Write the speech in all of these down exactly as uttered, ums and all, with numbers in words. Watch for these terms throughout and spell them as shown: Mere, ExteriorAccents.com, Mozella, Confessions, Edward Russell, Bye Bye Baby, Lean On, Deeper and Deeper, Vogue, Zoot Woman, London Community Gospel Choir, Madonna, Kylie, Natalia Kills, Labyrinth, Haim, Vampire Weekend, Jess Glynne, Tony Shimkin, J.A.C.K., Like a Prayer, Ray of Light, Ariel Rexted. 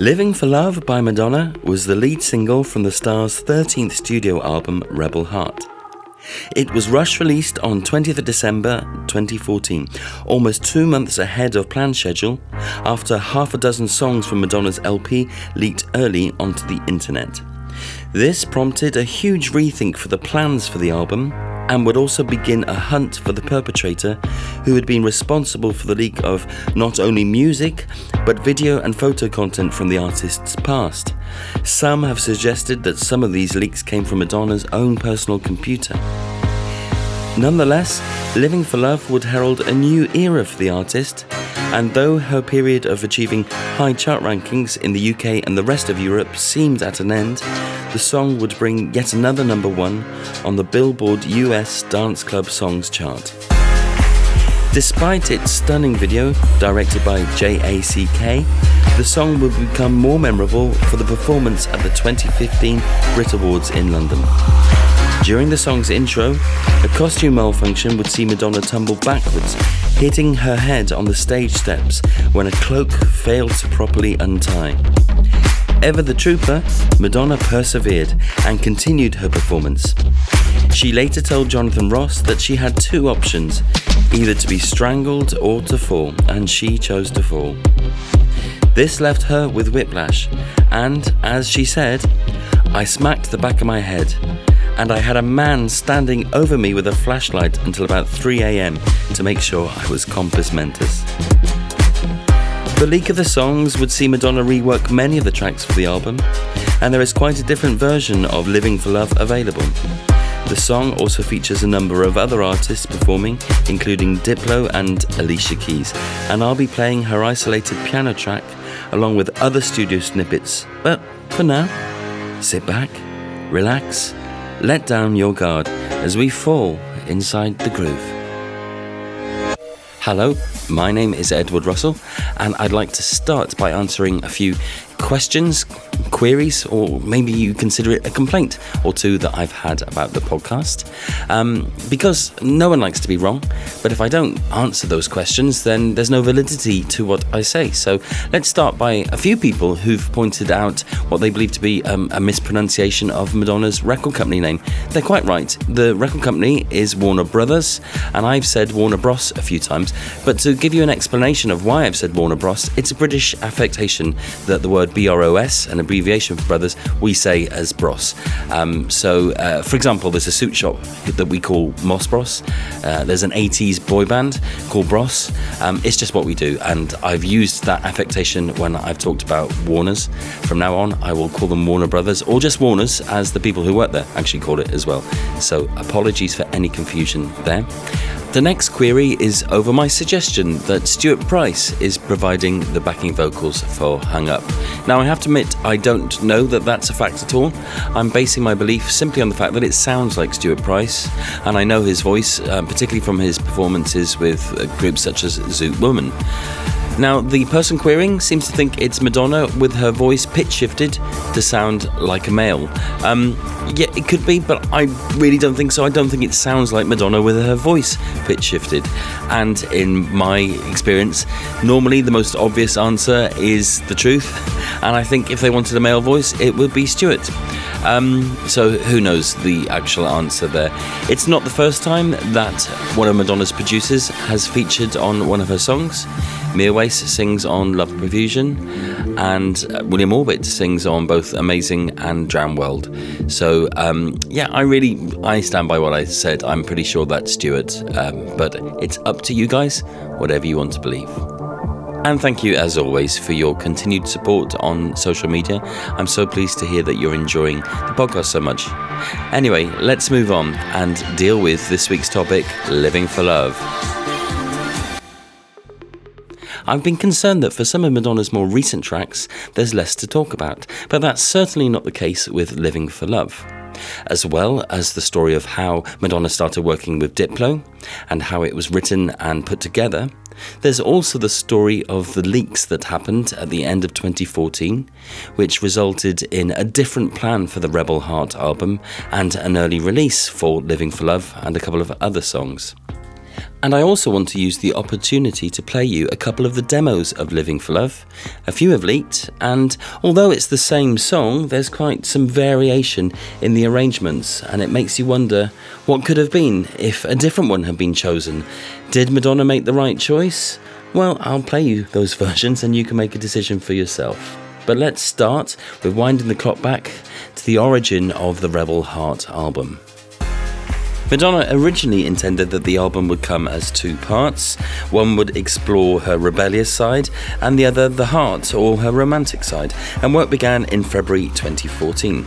Living for Love by Madonna was the lead single from the star's thirteenth studio album, Rebel Heart. It was rush-released on twentieth of December twenty fourteen, almost two months ahead of planned schedule, after half a dozen songs from Madonna's L P leaked early onto the internet. This prompted a huge rethink for the plans for the album, and would also begin a hunt for the perpetrator who had been responsible for the leak of not only music, but video and photo content from the artist's past. Some have suggested that some of these leaks came from Madonna's own personal computer. Nonetheless, Living for Love would herald a new era for the artist, and though her period of achieving high chart rankings in the U K and the rest of Europe seemed at an end, the song would bring yet another number one on the Billboard U S Dance Club Songs chart. Despite its stunning video, directed by J A C K, the song would become more memorable for the performance at the twenty fifteen Brit Awards in London. During the song's intro, a costume malfunction would see Madonna tumble backwards, hitting her head on the stage steps when a cloak failed to properly untie. Ever the trooper, Madonna persevered and continued her performance. She later told Jonathan Ross that she had two options, either to be strangled or to fall, and she chose to fall. This left her with whiplash, and, as she said, "I smacked the back of my head, and I had a man standing over me with a flashlight until about three a.m. to make sure I was compos mentis." The leak of the songs would see Madonna rework many of the tracks for the album, and there is quite a different version of Living for Love available. The song also features a number of other artists performing, including Diplo and Alicia Keys, and I'll be playing her isolated piano track along with other studio snippets, but for now, sit back, relax, let down your guard as we fall inside the groove. Hello, my name is Edward Russell, and I'd like to start by answering a few questions, queries, or maybe you consider it a complaint or two that I've had about the podcast. Um, because no one likes to be wrong, but if I don't answer those questions, then there's no validity to what I say. So let's start by a few people who've pointed out what they believe to be um, a mispronunciation of Madonna's record company name. They're quite right. The record company is Warner Brothers, and I've said Warner Bros a few times, but to give you an explanation of why I've said Warner Bros, it's a British affectation that the word B R O S, an abbreviation for brothers, we say as Bros. Um, so, uh, for example, there's a suit shop that we call Moss Bros. Uh, there's an eighties boy band called Bros. Um, it's just what we do, and I've used that affectation when I've talked about Warners. From now on, I will call them Warner Brothers, or just Warners, as the people who work there actually call it as well. So, apologies for any confusion there. The next query is over my suggestion that Stuart Price is providing the backing vocals for Hung Up. Now, I have to admit, I don't know that that's a fact at all. I'm basing my belief simply on the fact that it sounds like Stuart Price, and I know his voice, uh, particularly from his performances with uh, groups such as Zoot Woman. Now, the person querying seems to think it's Madonna with her voice pitch shifted to sound like a male. Um, yeah, it could be, but I really don't think so. I don't think it sounds like Madonna with her voice pitch shifted. And in my experience, normally the most obvious answer is the truth. And I think if they wanted a male voice, it would be Stuart. Um, so who knows the actual answer there. It's not the first time that one of Madonna's producers has featured on one of her songs. Mere sings on Love Profusion, and William Orbit sings on both Amazing and Drown World. So um, yeah, I really, I stand by what I said. I'm pretty sure that's Stuart, um, but it's up to you guys, whatever you want to believe. And thank you, as always, for your continued support on social media. I'm so pleased to hear that you're enjoying the podcast so much. Anyway, let's move on and deal with this week's topic, Living for Love. I've been concerned that for some of Madonna's more recent tracks, there's less to talk about, but that's certainly not the case with Living for Love. As well as the story of how Madonna started working with Diplo, and how it was written and put together, there's also the story of the leaks that happened at the end of twenty fourteen, which resulted in a different plan for the Rebel Heart album and an early release for Living for Love and a couple of other songs. And I also want to use the opportunity to play you a couple of the demos of Living for Love. A few have leaked, and although it's the same song, there's quite some variation in the arrangements, and it makes you wonder what could have been if a different one had been chosen. Did Madonna make the right choice? Well, I'll play you those versions and you can make a decision for yourself. But let's start with winding the clock back to the origin of the Rebel Heart album. Madonna originally intended that the album would come as two parts. One would explore her rebellious side and the other the heart or her romantic side, and work began in February twenty fourteen.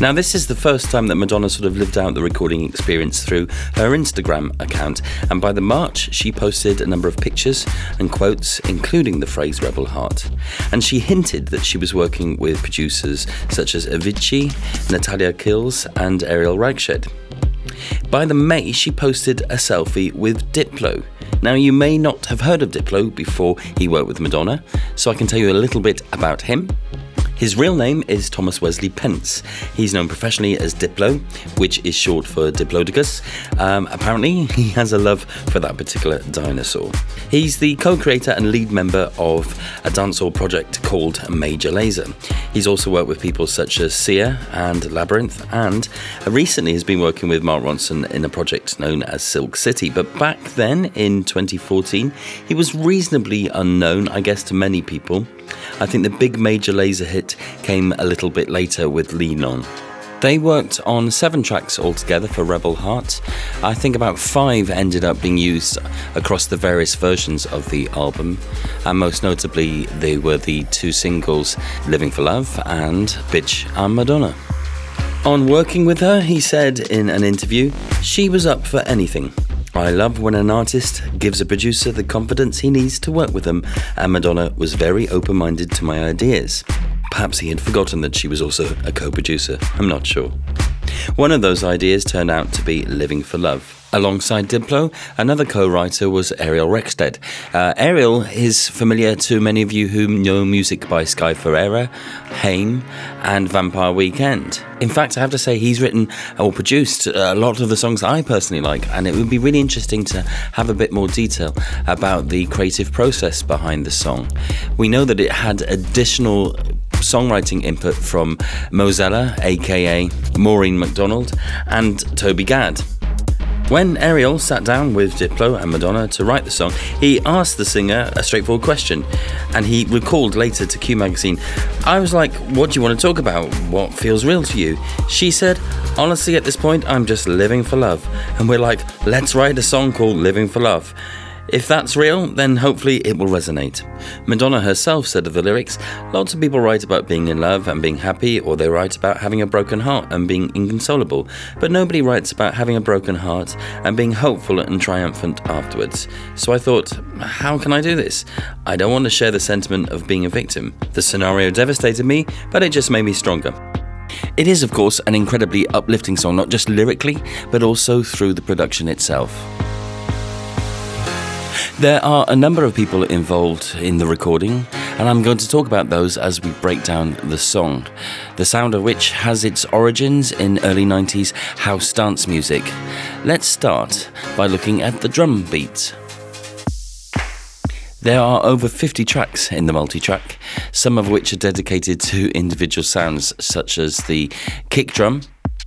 Now, this is the first time that Madonna sort of lived out the recording experience through her Instagram account, and by the March she posted a number of pictures and quotes, including the phrase Rebel Heart. And she hinted that she was working with producers such as Avicii, Natalia Kills and Ariel Rexted. By the May she posted a selfie with Diplo. Now, you may not have heard of Diplo before he worked with Madonna, so I can tell you a little bit about him. His real name is Thomas Wesley Pence. He's known professionally as Diplo, which is short for Diplodocus. Um, apparently, he has a love for that particular dinosaur. He's the co-creator and lead member of a dancehall project called Major Lazer. He's also worked with people such as Sia and Labyrinth, and recently has been working with Mark Ronson in a project known as Silk City. But back then, in twenty fourteen, he was reasonably unknown, I guess, to many people. I think the big Major Lazer hit came a little bit later with Lean On. They worked on seven tracks altogether for Rebel Heart. I think about five ended up being used across the various versions of the album, and most notably they were the two singles Living for Love and Bitch I'm Madonna. On working with her, he said in an interview, "She was up for anything. I love when an artist gives a producer the confidence he needs to work with them, and Madonna was very open-minded to my ideas." Perhaps he had forgotten that she was also a co-producer, I'm not sure. One of those ideas turned out to be Living for Love. Alongside Diplo, another co-writer was Ariel Rexted. Uh, Ariel is familiar to many of you who know music by Sky Ferreira, Haim and Vampire Weekend. In fact, I have to say he's written or produced a lot of the songs I personally like, and it would be really interesting to have a bit more detail about the creative process behind the song. We know that it had additional songwriting input from Mozella, aka Maureen McDonald, and Toby Gad. When Ariel sat down with Diplo and Madonna to write the song, he asked the singer a straightforward question, and he recalled later to Q Magazine, "I was like, what do you want to talk about? What feels real to you?" She said, "Honestly, at this point, I'm just living for love." And we're like, let's write a song called Living for Love. If that's real, then hopefully it will resonate. Madonna herself said of the lyrics, "Lots of people write about being in love and being happy, or they write about having a broken heart and being inconsolable, but nobody writes about having a broken heart and being hopeful and triumphant afterwards. So I thought, how can I do this? I don't want to share the sentiment of being a victim. The scenario devastated me, but it just made me stronger." It is, of course, an incredibly uplifting song, not just lyrically, but also through the production itself. There are a number of people involved in the recording, and I'm going to talk about those as we break down the song, the sound of which has its origins in early nineties house dance music. Let's start by looking at the drum beat. There are over fifty tracks in the multi-track, some of which are dedicated to individual sounds such as the kick drum.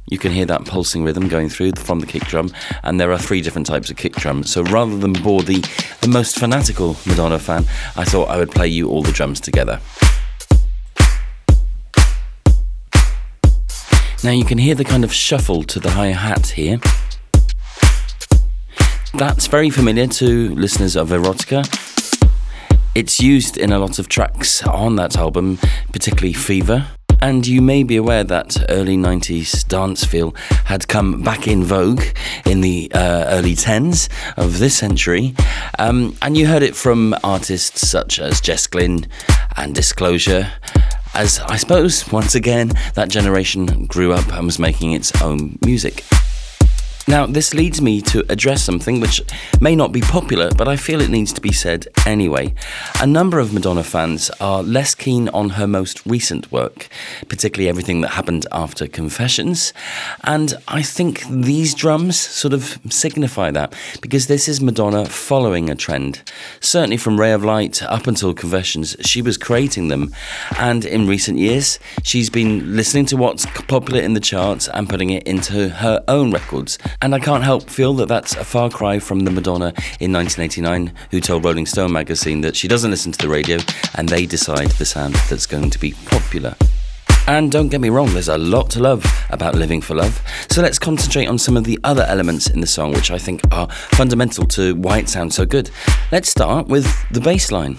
You can hear that pulsing rhythm going through from the kick drum, and there are three different types of kick drum. So rather than bore the, the most fanatical Madonna fan, I thought I would play you all the drums together. Now you can hear the kind of shuffle to the hi-hat here. That's very familiar to listeners of Erotica. It's used in a lot of tracks on that album, particularly Fever. And you may be aware that early nineties dance feel had come back in vogue in the uh, early tens of this century. Um, and you heard it from artists such as Jess Glynne and Disclosure, as I suppose, once again, that generation grew up and was making its own music. Now, this leads me to address something which may not be popular, but I feel it needs to be said anyway. A number of Madonna fans are less keen on her most recent work, particularly everything that happened after Confessions, and I think these drums sort of signify that, because this is Madonna following a trend. Certainly from Ray of Light up until Confessions, she was creating them, and in recent years, she's been listening to what's popular in the charts and putting it into her own records. And I can't help feel that that's a far cry from the Madonna in nineteen eighty-nine who told Rolling Stone magazine that she doesn't listen to the radio and they decide the sound that's going to be popular. And don't get me wrong, there's a lot to love about Living for Love, so let's concentrate on some of the other elements in the song which I think are fundamental to why it sounds so good. Let's start with the bass line.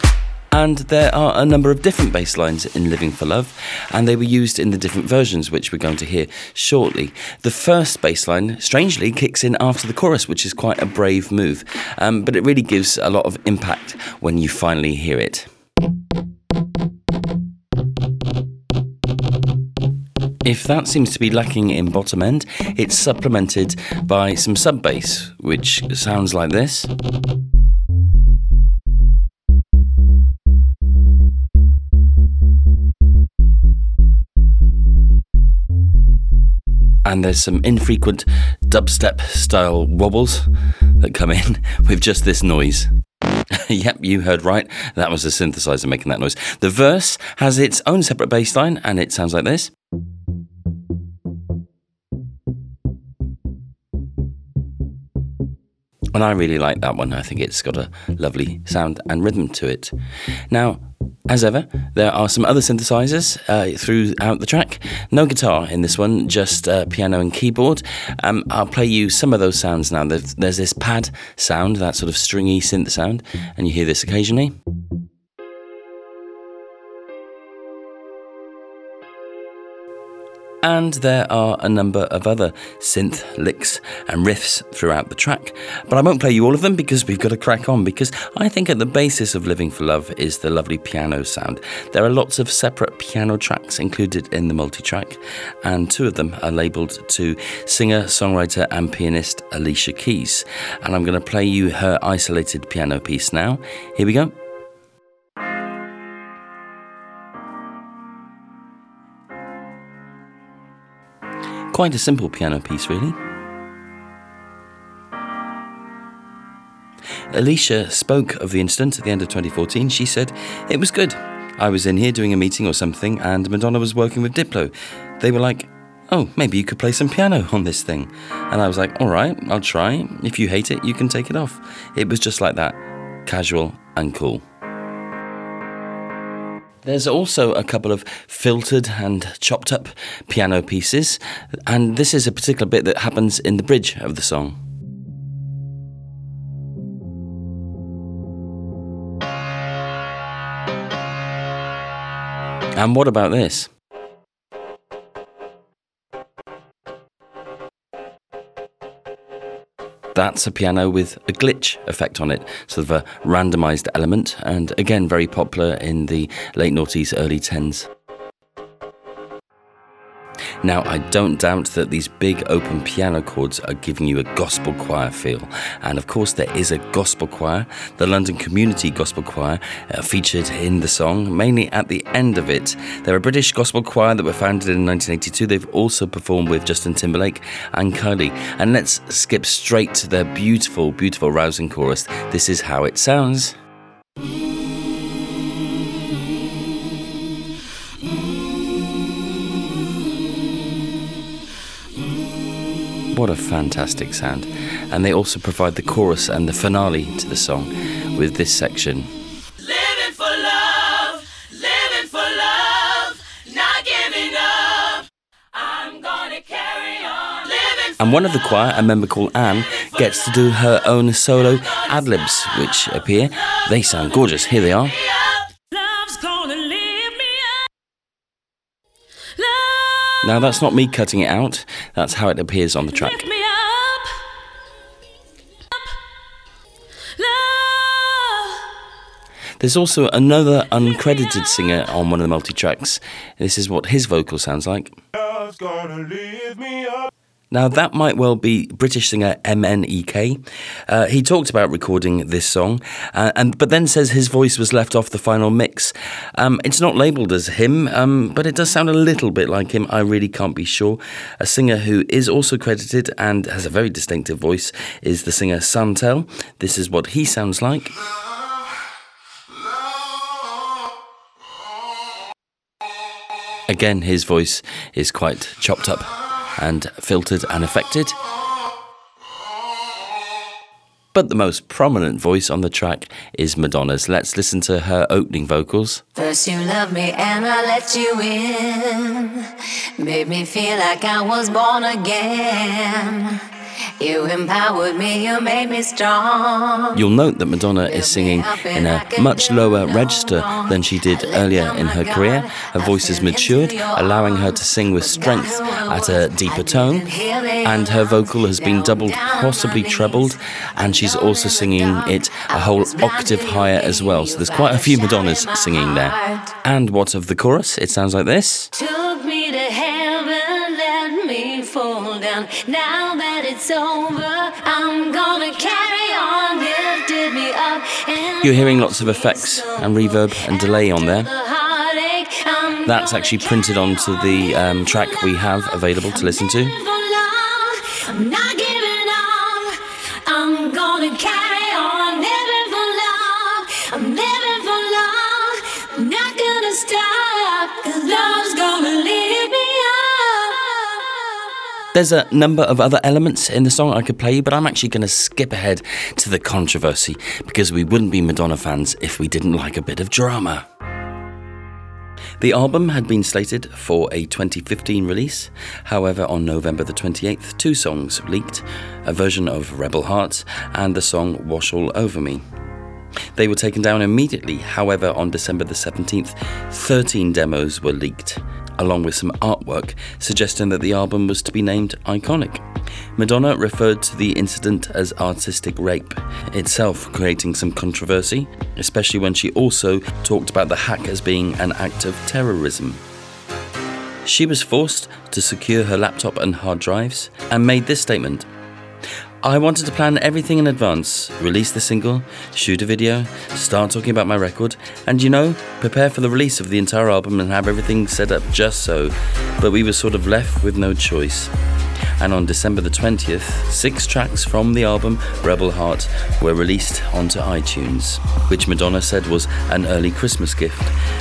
And there are a number of different bass lines in Living for Love, and they were used in the different versions, which we're going to hear shortly. The first bass line, strangely, kicks in after the chorus, which is quite a brave move, um, but it really gives a lot of impact when you finally hear it. If that seems to be lacking in bottom end, it's supplemented by some sub bass, which sounds like this. And there's some infrequent dubstep style wobbles that come in with just this noise. Yep, you heard right, that was the synthesizer making that noise. The verse has its own separate bass line and it sounds like this. And I really like that one, I think it's got a lovely sound and rhythm to it. Now, as ever, there are some other synthesizers uh, throughout the track. No guitar in this one, just uh, piano and keyboard. Um, I'll play you some of those sounds now. There's, there's this pad sound, that sort of stringy synth sound, and you hear this occasionally. And there are a number of other synth licks and riffs throughout the track. But I won't play you all of them because we've got to crack on, because I think at the basis of Living for Love is the lovely piano sound. There are lots of separate piano tracks included in the multi-track, and two of them are labelled to singer, songwriter and pianist Alicia Keys. And I'm going to play you her isolated piano piece now. Here we go. Quite a simple piano piece, really. Alicia spoke of the incident at the end of twenty fourteen. She said, "It was good. I was in here doing a meeting or something, and Madonna was working with Diplo. They were like, oh, maybe you could play some piano on this thing. And I was like, all right, I'll try. If you hate it, you can take it off. It was just like that, casual and cool." There's also a couple of filtered and chopped up piano pieces, and this is a particular bit that happens in the bridge of the song. And what about this? That's a piano with a glitch effect on it, sort of a randomised element, and again very popular in the late noughties, early tens. Now, I don't doubt that these big open piano chords are giving you a gospel choir feel, and of course there is a gospel choir, the London Community Gospel Choir, uh, featured in the song, mainly at the end of it. They're a British gospel choir that were founded in nineteen eighty-two. They've also performed with Justin Timberlake and Kylie. And let's skip straight to their beautiful, beautiful rousing chorus. This is how it sounds. What a fantastic sound. And they also provide the chorus and the finale to the song with this section. Living for love, living for love, not giving up, I'm gonna carry on. Living for and one of the choir, a member called Anne, gets to do her own solo ad-libs, which appear. They sound gorgeous. Here they are. Now, that's not me cutting it out, that's how it appears on the track. Lift me up. Up. Love. There's also another uncredited singer on one of the multi-tracks. This is what his vocal sounds like. Love's gonna lift me up. Now, that might well be British singer M N E K. Uh, he talked about recording this song, uh, and but then says his voice was left off the final mix. Um, it's not labelled as him, um, but it does sound a little bit like him. I really can't be sure. A singer who is also credited and has a very distinctive voice is the singer Santel. This is what he sounds like. Again, his voice is quite chopped up and filtered and affected. But the most prominent voice on the track is Madonna's. Let's listen to her opening vocals. First you loved me and I let you in. Made me feel like I was born again. You empowered me, you made me strong. You'll note that Madonna is singing in a much lower register than she did earlier in her career. Her voice has matured, allowing her to sing with strength at a deeper tone. And her vocal has been doubled, possibly trebled. And she's also singing it a whole octave higher as well. So there's quite a few Madonnas singing there. And what of the chorus? It sounds like this. Took me to heaven, let me fall down. Now that it's over, I'm gonna carry on, lifted me up. You're hearing lots of effects and reverb and delay on there. That's actually printed onto the um, track we have available to listen to. I'm not giving up, I'm gonna carry on, living for love, I'm living for love, I'm not gonna stop, 'cause love's gonna lead me. There's a number of other elements in the song I could play you, but I'm actually going to skip ahead to the controversy, because we wouldn't be Madonna fans if we didn't like a bit of drama. The album had been slated for a twenty fifteen release. However, on November the twenty-eighth, two songs leaked, a version of Rebel Heart and the song Wash All Over Me. They were taken down immediately. However, on December the seventeenth, thirteen demos were leaked, along with some artwork suggesting that the album was to be named Iconic. Madonna referred to the incident as artistic rape, itself creating some controversy, especially when she also talked about the hack as being an act of terrorism. She was forced to secure her laptop and hard drives and made this statement. I wanted to plan everything in advance, release the single, shoot a video, start talking about my record, and you know, prepare for the release of the entire album and have everything set up just so, but we were sort of left with no choice. And on December the twentieth, six tracks from the album Rebel Heart were released onto iTunes, which Madonna said was an early Christmas gift,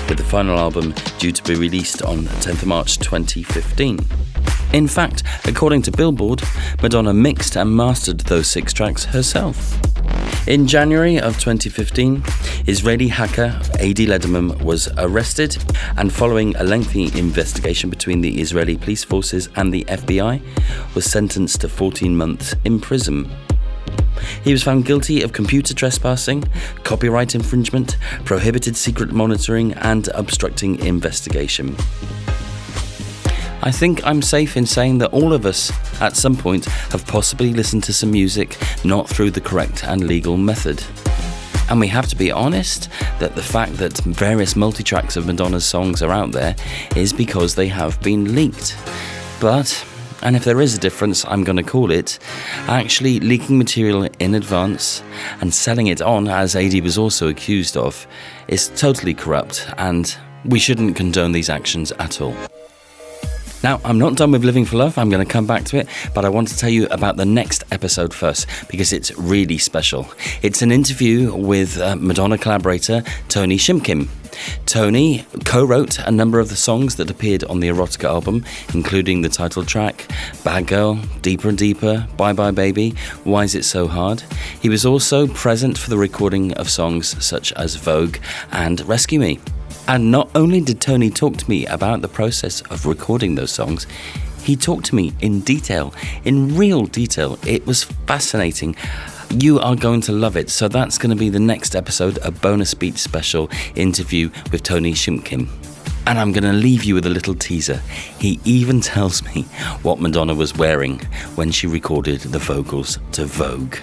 with the final album due to be released on tenth of March twenty fifteen. In fact, according to Billboard, Madonna mixed and mastered those six tracks herself. In January of twenty fifteen, Israeli hacker Adi Lederman was arrested, and following a lengthy investigation between the Israeli police forces and the F B I, was sentenced to fourteen months in prison. He was found guilty of computer trespassing, copyright infringement, prohibited secret monitoring, and obstructing investigation. I think I'm safe in saying that all of us, at some point, have possibly listened to some music not through the correct and legal method. And we have to be honest that the fact that various multi-tracks of Madonna's songs are out there is because they have been leaked. But, and if there is a difference, I'm going to call it, actually leaking material in advance and selling it on, as A D was also accused of, is totally corrupt, and we shouldn't condone these actions at all. Now, I'm not done with Living for Love, I'm going to come back to it, but I want to tell you about the next episode first, because it's really special. It's an interview with uh, Madonna collaborator Tony Shimkin. Tony co-wrote a number of the songs that appeared on the Erotica album, including the title track, Bad Girl, Deeper and Deeper, Bye Bye Baby, Why Is It So Hard. He was also present for the recording of songs such as Vogue and Rescue Me. And not only did Tony talk to me about the process of recording those songs, he talked to me in detail, in real detail. It was fascinating. You are going to love it. So that's going to be the next episode, a bonus beat special interview with Tony Shimkin. And I'm going to leave you with a little teaser. He even tells me what Madonna was wearing when she recorded the vocals to Vogue.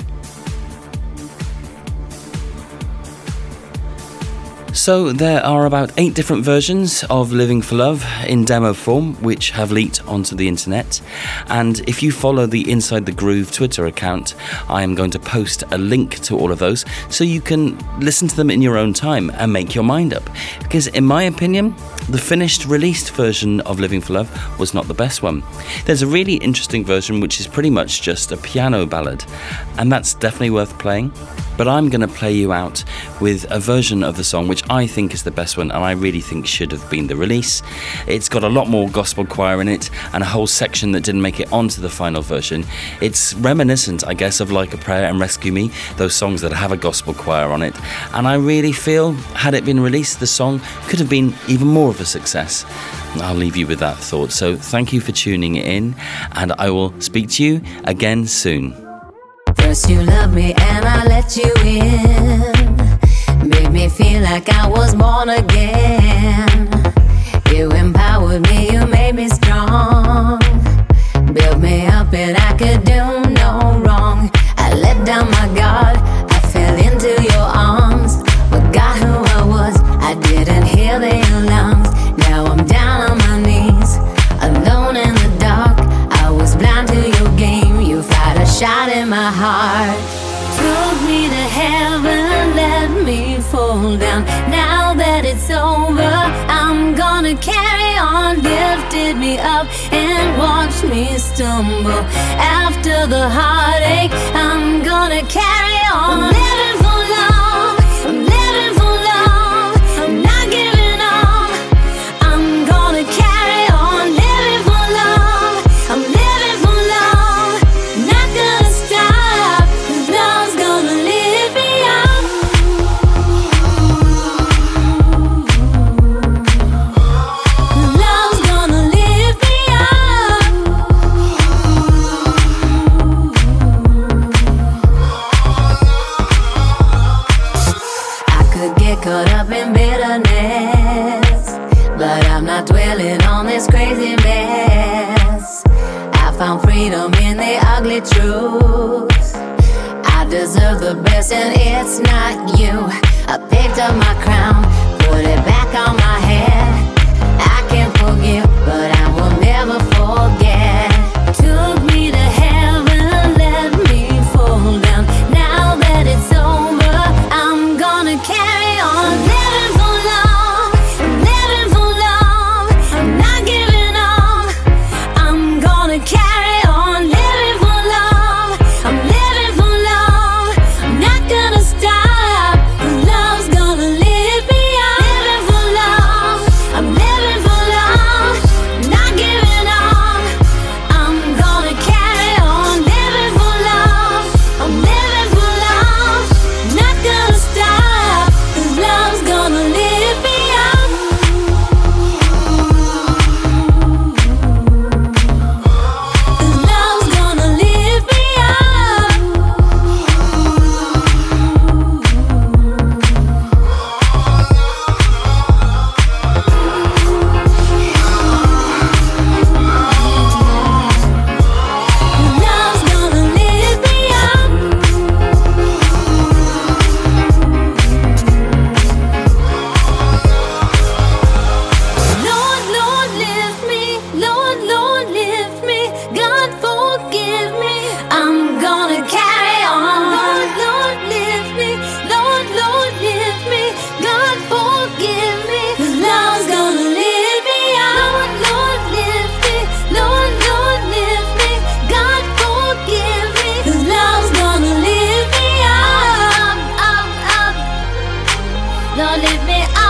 So there are about eight different versions of Living for Love in demo form, which have leaked onto the internet. And if you follow the Inside the Groove Twitter account, I am going to post a link to all of those so you can listen to them in your own time and make your mind up. Because in my opinion, the finished released version of Living for Love was not the best one. There's a really interesting version which is pretty much just a piano ballad, and that's definitely worth playing. But I'm going to play you out with a version of the song which I think is the best one, and I really think should have been the release. It's got a lot more gospel choir in it and a whole section that didn't make it onto the final version. It's reminiscent, I guess, of Like a Prayer and Rescue Me, those songs that have a gospel choir on it. And I really feel, had it been released, the song could have been even more of a success. I'll leave you with that thought. So thank you for tuning in, and I will speak to you again soon. First you loved me and I let you in. Made me feel like I was born again. You empowered me, you made me strong. Built me up and I could do no wrong. I let down my guard, I fell into your arms. Forgot who I was, I didn't hear the alarms. Now I'm down on my knees, alone in the dark. I was blind to your game, you fired a shot in my heart. Throw me to heaven, let me fall down. Now that it's over, I'm gonna carry on. Lifted me up and watched me stumble. After the heartache, I'm gonna carry on. Living for love, I'm living for love, I'm not giving up. I'm gonna carry on. Living for love, I'm living for love, not gonna stop. Love's gonna lift me up. Love's gonna lift me up. I could get caught up in bitterness, but I'm not dwelling on this crazy mess. I found freedom in the ugly truth. I deserve the best and it's not you. I picked up my crown, put it back on my head. I can forgive, but I will never forget. Took me to heaven, let me fall down. Now that it's over, I'm gonna carry on. Living for love, I'm living for love, I'm not giving up. I'm gonna carry on. Living for love, I'm living for love, I'm not gonna stop. Love's gonna lift me up. Living for love, I'm living for love, I'm not giving up. I'm gonna carry on. Living for love, I'm living for love, I'm not gonna stop. Love's gonna lift me up. Love's gonna lift me up. Love's gonna lift me up. Lord, Lord, lift me. Lord, Lord, lift me. God, forgive me. I'm gonna carry on. Lord, Lord, lift me. Lord, Lord, lift me. God, forgive me. Love's gonna lift me up. Lord, Lord, lift me. Lord, Lord, lift me. God, forgive me. Love's gonna lift me up. Up, up. Lord, lift me up.